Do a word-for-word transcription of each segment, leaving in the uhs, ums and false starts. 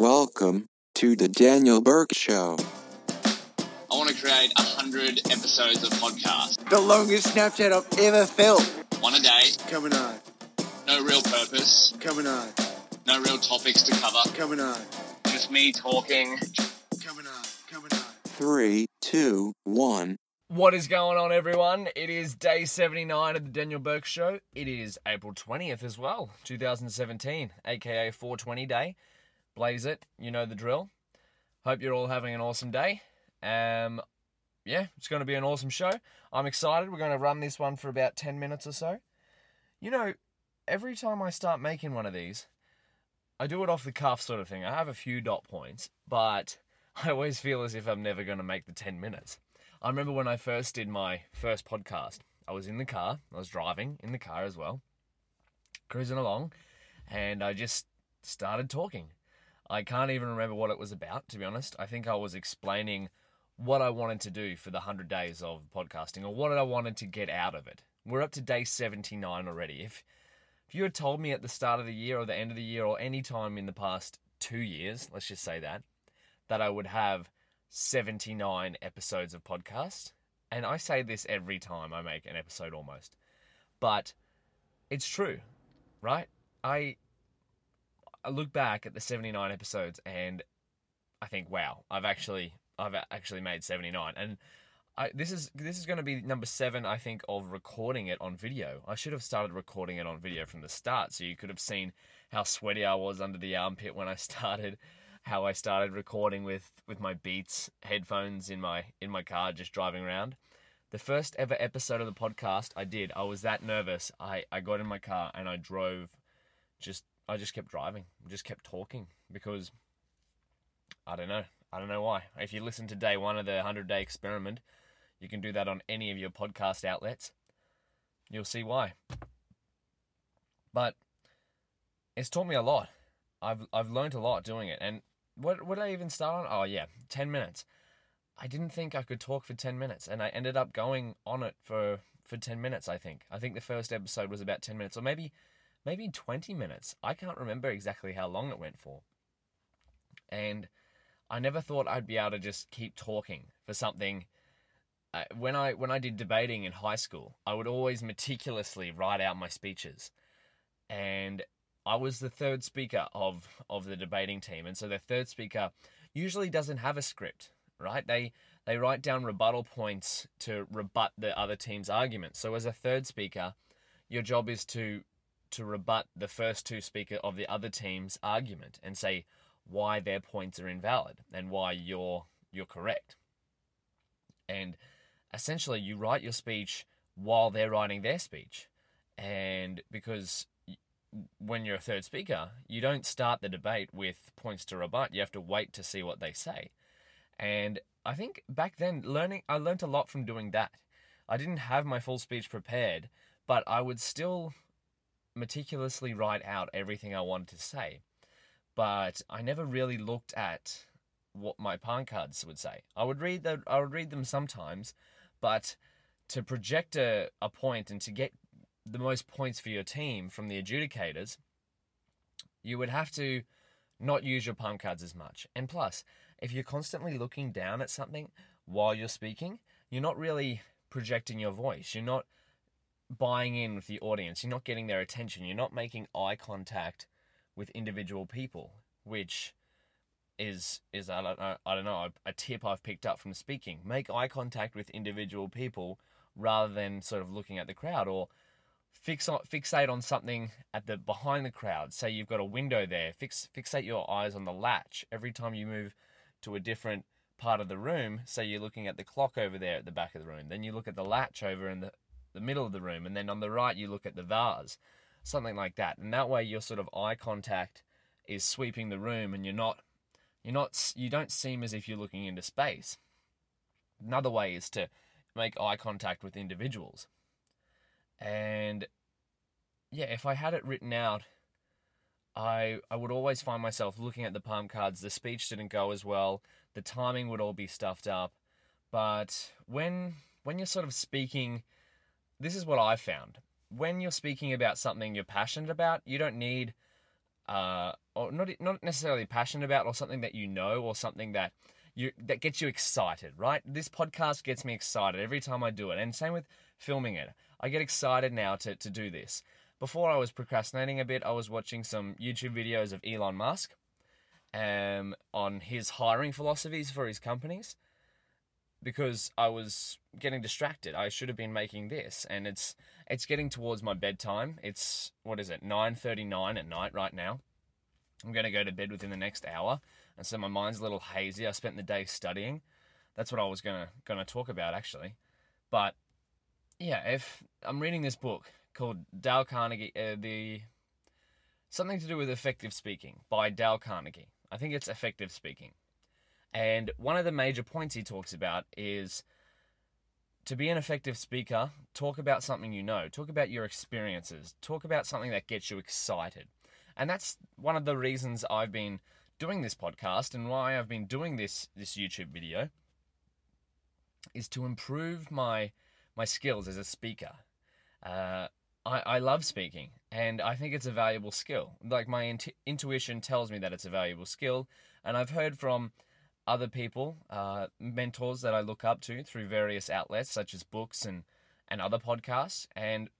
Welcome to the Daniel Burke Show. I want to create one hundred episodes of podcasts. The longest Snapchat I've ever filmed. One a day. Coming on. No real purpose. Coming on. No real topics to cover. Coming on. Just me talking. Coming on. Coming on. Three, two, one. What is going on, everyone? It is day seventy-nine of the Daniel Burke Show. It is April twentieth as well, two thousand seventeen, aka four twenty day. Blaze it. You know the drill. Hope you're all having an awesome day. Um, yeah, it's going to be an awesome show. I'm excited. We're going to run this one for about ten minutes or so. You know, every time I start making one of these, I do it off the cuff sort of thing. I have a few dot points, but I always feel as if I'm never going to make the ten minutes. I remember when I first did my first podcast, I was in the car, I was driving in the car as well, cruising along, and I just started talking. I can't even remember what it was about, to be honest. I think I was explaining what I wanted to do for the one hundred days of podcasting, or what I wanted to get out of it. We're up to day seventy-nine already. If, if you had told me at the start of the year or the end of the year or any time in the past two years, let's just say that, that I would have seventy-nine episodes of podcast, and I say this every time I make an episode almost, but it's true, right? I I look back at the seventy-nine episodes and I think, wow, I've actually I've actually made seventy-nine, and I this is this is going to be number seven, I think, of recording it on video. I should have started recording it on video from the start, so you could have seen how sweaty I was under the armpit when I started. How I started recording with, with my Beats headphones in my in my car, just driving around. The first ever episode of the podcast I did, I was that nervous. I, I got in my car and I drove. Just I just kept driving, just kept talking, because I don't know, I don't know why. If you listen to day one of the one hundred day experiment, you can do that on any of your podcast outlets. You'll see why. But it's taught me a lot. I've I've learned a lot doing it, and. What would I even start on? Oh, yeah, ten minutes. I didn't think I could talk for ten minutes, and I ended up going on it for, for ten minutes, I think. I think the first episode was about ten minutes, or maybe maybe twenty minutes. I can't remember exactly how long it went for. And I never thought I'd be able to just keep talking for something. Uh, when I when I did debating in high school, I would always meticulously write out my speeches, and I was the third speaker of, of the debating team, and so the third speaker usually doesn't have a script, right? They they write down rebuttal points to rebut the other team's arguments. So as a third speaker, your job is to to rebut the first two speaker of the other team's argument and say why their points are invalid and why you're you're correct. And essentially, you write your speech while they're writing their speech, and because when you're a third speaker, you don't start the debate with points to rebut. You have to wait to see what they say. And I think back then, learning I learned a lot from doing that. I didn't have my full speech prepared, but I would still meticulously write out everything I wanted to say. But I never really looked at what my P A N cards would say. I would read the, I would read them sometimes, but to project a, a point and to get the most points for your team from the adjudicators, you would have to not use your palm cards as much. And plus, if you're constantly looking down at something while you're speaking, you're not really projecting your voice. You're not buying in with the audience. You're not getting their attention. You're not making eye contact with individual people, which is, is I don't know, I don't know, a tip I've picked up from speaking. Make eye contact with individual people rather than sort of looking at the crowd, or Fix on, fixate on something at the behind the crowd. Say you've got a window there. Fix fixate your eyes on the latch every time you move to a different part of the room. Say you're looking at the clock over there at the back of the room. Then you look at the latch over in the, the middle of the room, and then on the right you look at the vase, something like that. And that way your sort of eye contact is sweeping the room, and you're not you're not you don't seem as if you're looking into space. Another way is to make eye contact with individuals. And yeah, if I had it written out, I I would always find myself looking at the palm cards. The speech didn't go as well. The timing would all be stuffed up. But when when you're sort of speaking, this is what I found. When you're speaking about something you're passionate about, you don't need uh, or not not necessarily passionate about, or something that you know, or something that you that gets you excited, right? This podcast gets me excited every time I do it, and same with filming it. I get excited now to to do this. Before I was procrastinating a bit. I was watching some YouTube videos of Elon Musk um, on his hiring philosophies for his companies, because I was getting distracted. I should have been making this, and it's it's getting towards my bedtime. It's, what is it, nine thirty-nine at night right now. I'm going to go to bed within the next hour, and so my mind's a little hazy. I spent the day studying. That's what I was going to going to talk about, actually. But, yeah, if I'm reading this book called Dale Carnegie, uh, the something to do with effective speaking by Dale Carnegie. I think it's effective speaking. And one of the major points he talks about is to be an effective speaker, talk about something you know, talk about your experiences, talk about something that gets you excited. And that's one of the reasons I've been doing this podcast and why I've been doing this this YouTube video, is to improve my my skills as a speaker. Uh, I, I love speaking, and I think it's a valuable skill. Like, my intu- intuition tells me that it's a valuable skill, and I've heard from other people, uh, mentors that I look up to through various outlets such as books and, and other podcasts, and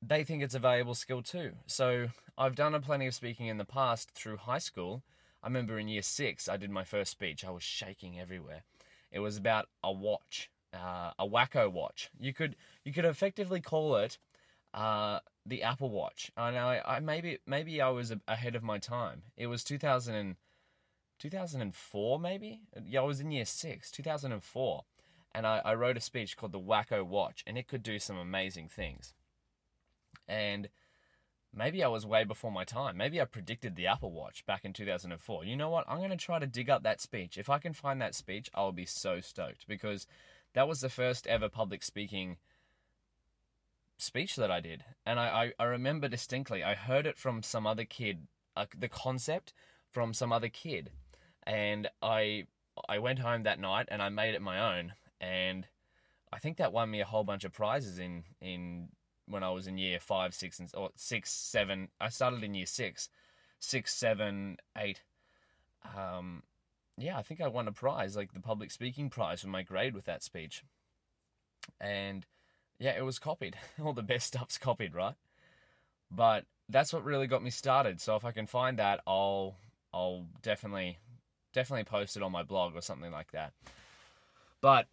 they think it's a valuable skill too. So I've done a plenty of speaking in the past through high school. I remember in year six, I did my first speech. I was shaking everywhere. It was about a watch. Uh, a Wacko Watch. You could you could effectively call it uh, the Apple Watch. And I, I maybe maybe I was ahead of my time. It was two thousand, two thousand four maybe. Yeah, I was in year six, two thousand four, and I, I wrote a speech called the Wacko Watch, and it could do some amazing things. And maybe I was way before my time. Maybe I predicted the Apple Watch back in two thousand four. You know what? I'm going to try to dig up that speech. If I can find that speech, I'll be so stoked, because that was the first ever public speaking speech that I did. And I, I, I remember distinctly, I heard it from some other kid, uh, the concept from some other kid. And I I went home that night and I made it my own. And I think that won me a whole bunch of prizes in, in when I was in year five, six, and, or six, seven. I started in year six, six, seven, eight. Um, Yeah, I think I won a prize, like the public speaking prize for my grade with that speech. And yeah, it was copied. All the best stuff's copied, right? But that's what really got me started. So if I can find that, I'll I'll definitely definitely post it on my blog or something like that. But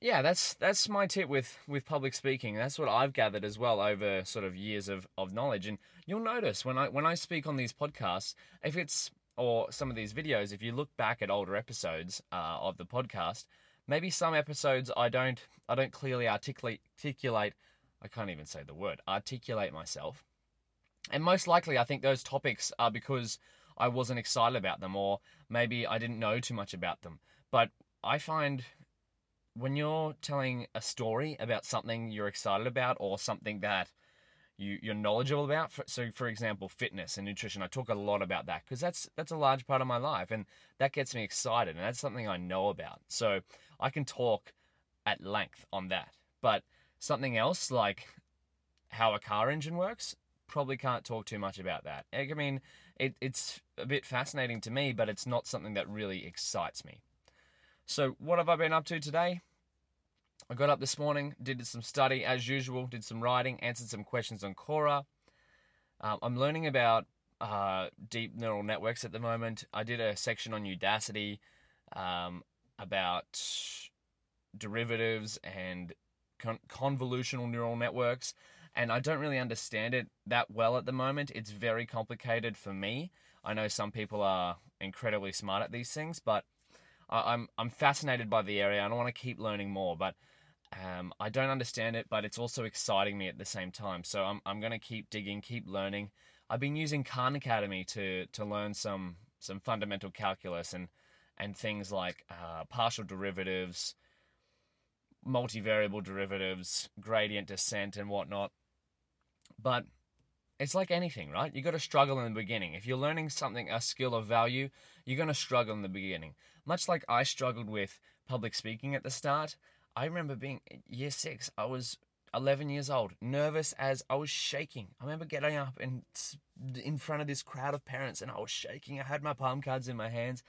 yeah, that's that's my tip with, with public speaking. That's what I've gathered as well over sort of years of, of knowledge. And you'll notice when I when I speak on these podcasts, if it's or some of these videos, if you look back at older episodes uh, of the podcast, maybe some episodes I don't I don't clearly articulate, articulate, I can't even say the word, articulate myself. And most likely I think those topics are because I wasn't excited about them, or maybe I didn't know too much about them. But I find when you're telling a story about something you're excited about, or something that You, you're knowledgeable about. So, for example, fitness and nutrition, I talk a lot about that because that's that's a large part of my life, and that gets me excited, and that's something I know about. So I can talk at length on that. But something else, like how a car engine works, probably can't talk too much about that. I mean, it, it's a bit fascinating to me, but it's not something that really excites me. So what have I been up to today? I got up this morning, did some study as usual, did some writing, answered some questions on Quora. Um, I'm learning about uh, deep neural networks at the moment. I did a section on Udacity um, about derivatives and con- convolutional neural networks, and I don't really understand it that well at the moment. It's very complicated for me. I know some people are incredibly smart at these things, but I'm I'm fascinated by the area, and I want to keep learning more, but um, I don't understand it, but it's also exciting me at the same time. So I'm I'm going to keep digging, keep learning. I've been using Khan Academy to to learn some some fundamental calculus and and things like uh, partial derivatives, multivariable derivatives, gradient descent, and whatnot. But it's like anything, right? You got to struggle in the beginning. If you're learning something, a skill of value, you're going to struggle in the beginning. Much like I struggled with public speaking at the start. I remember being year six, I was eleven years old, nervous as I was shaking. I remember getting up and in front of this crowd of parents and I was shaking. I had my palm cards in my hands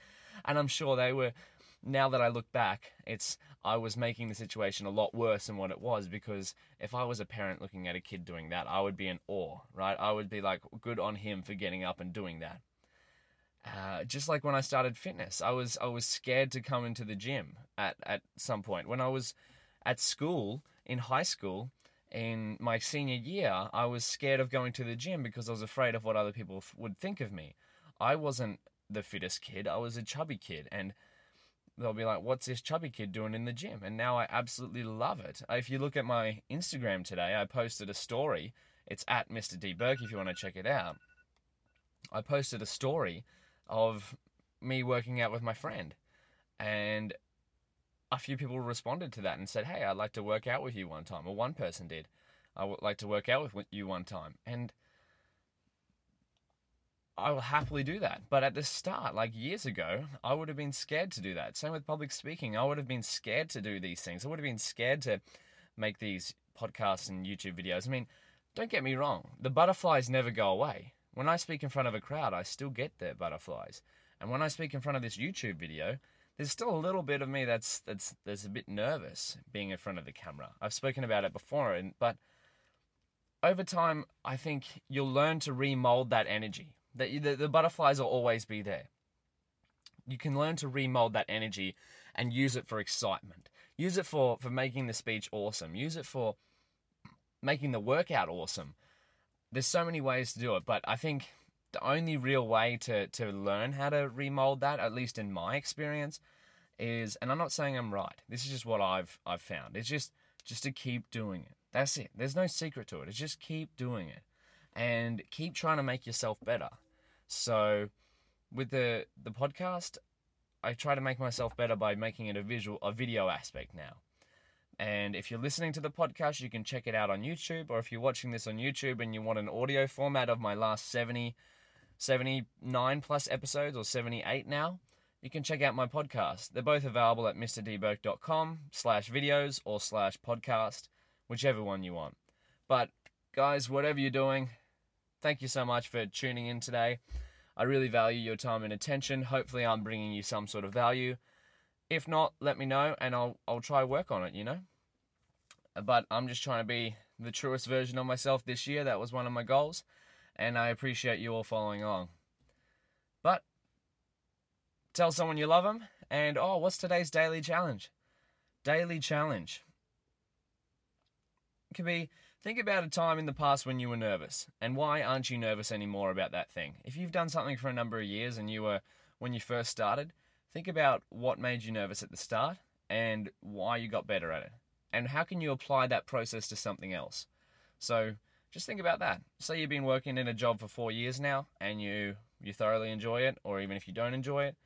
and I'm sure they were, now that I look back, it's I was making the situation a lot worse than what it was, because if I was a parent looking at a kid doing that, I would be in awe, right? I would be like, good on him for getting up and doing that. Uh, just like when I started fitness, I was I was scared to come into the gym at, at some point. When I was at school, in high school, in my senior year, I was scared of going to the gym because I was afraid of what other people f- would think of me. I wasn't the fittest kid. I was a chubby kid. And they'll be like, what's this chubby kid doing in the gym? And now I absolutely love it. If you look at my Instagram today, I posted a story. It's at Mister D Burke if you want to check it out. I posted a story of me working out with my friend. And a few people responded to that and said, hey, I'd like to work out with you one time. Or one person did. I would like to work out with you one time. And I will happily do that. But at the start, like years ago, I would have been scared to do that. Same with public speaking. I would have been scared to do these things. I would have been scared to make these podcasts and YouTube videos. I mean, don't get me wrong. The butterflies never go away. When I speak in front of a crowd, I still get the butterflies. And when I speak in front of this YouTube video, there's still a little bit of me that's that's that's a bit nervous being in front of the camera. I've spoken about it before, and but over time, I think you'll learn to remold that energy. That the, the butterflies will always be there. You can learn to remold that energy and use it for excitement. Use it for, for making the speech awesome. Use it for making the workout awesome. There's so many ways to do it, but I think the only real way to, to learn how to remold that, at least in my experience, is, and I'm not saying I'm right, this is just what I've I've found, it's just, just to keep doing it. That's it. There's no secret to it. It's just keep doing it and keep trying to make yourself better. So with the, the podcast, I try to make myself better by making it a visual, a video aspect now. And if you're listening to the podcast, you can check it out on YouTube. Or if you're watching this on YouTube and you want an audio format of my last seventy, seventy-nine plus episodes, or seventy-eight now, you can check out my podcast. They're both available at mrdbourke.com slash videos or slash podcast, whichever one you want. But guys, whatever you're doing, thank you so much for tuning in today. I really value your time and attention. Hopefully I'm bringing you some sort of value. If not, let me know and I'll I'll try work on it, you know? But I'm just trying to be the truest version of myself this year. That was one of my goals. And I appreciate you all following along. But tell someone you love them. And, oh, what's today's daily challenge? Daily challenge. It could be, think about a time in the past when you were nervous. And why aren't you nervous anymore about that thing? If you've done something for a number of years and you were, when you first started, think about what made you nervous at the start and why you got better at it. And how can you apply that process to something else? So just think about that. Say you've been working in a job for four years now and you, you thoroughly enjoy it, or even if you don't enjoy it.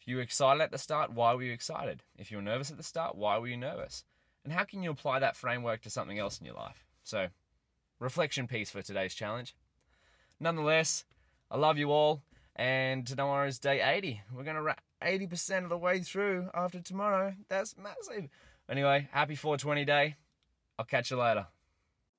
If you were excited at the start, why were you excited? If you were nervous at the start, why were you nervous? And how can you apply that framework to something else in your life? So reflection piece for today's challenge. Nonetheless, I love you all. And tomorrow is day eighty. We're going to wrap eighty percent of the way through after tomorrow. That's massive. Anyway, happy four twenty day. I'll catch you later.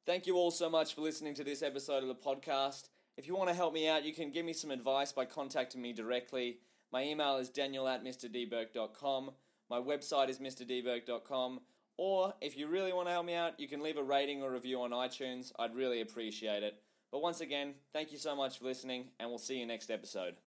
Thank you all so much for listening to this episode of the podcast. If you want to help me out, you can give me some advice by contacting me directly. My email is daniel at mrdbourke.com. My website is mrdbourke dot com. Or if you really want to help me out, you can leave a rating or review on iTunes. I'd really appreciate it. But once again, thank you so much for listening, and we'll see you next episode.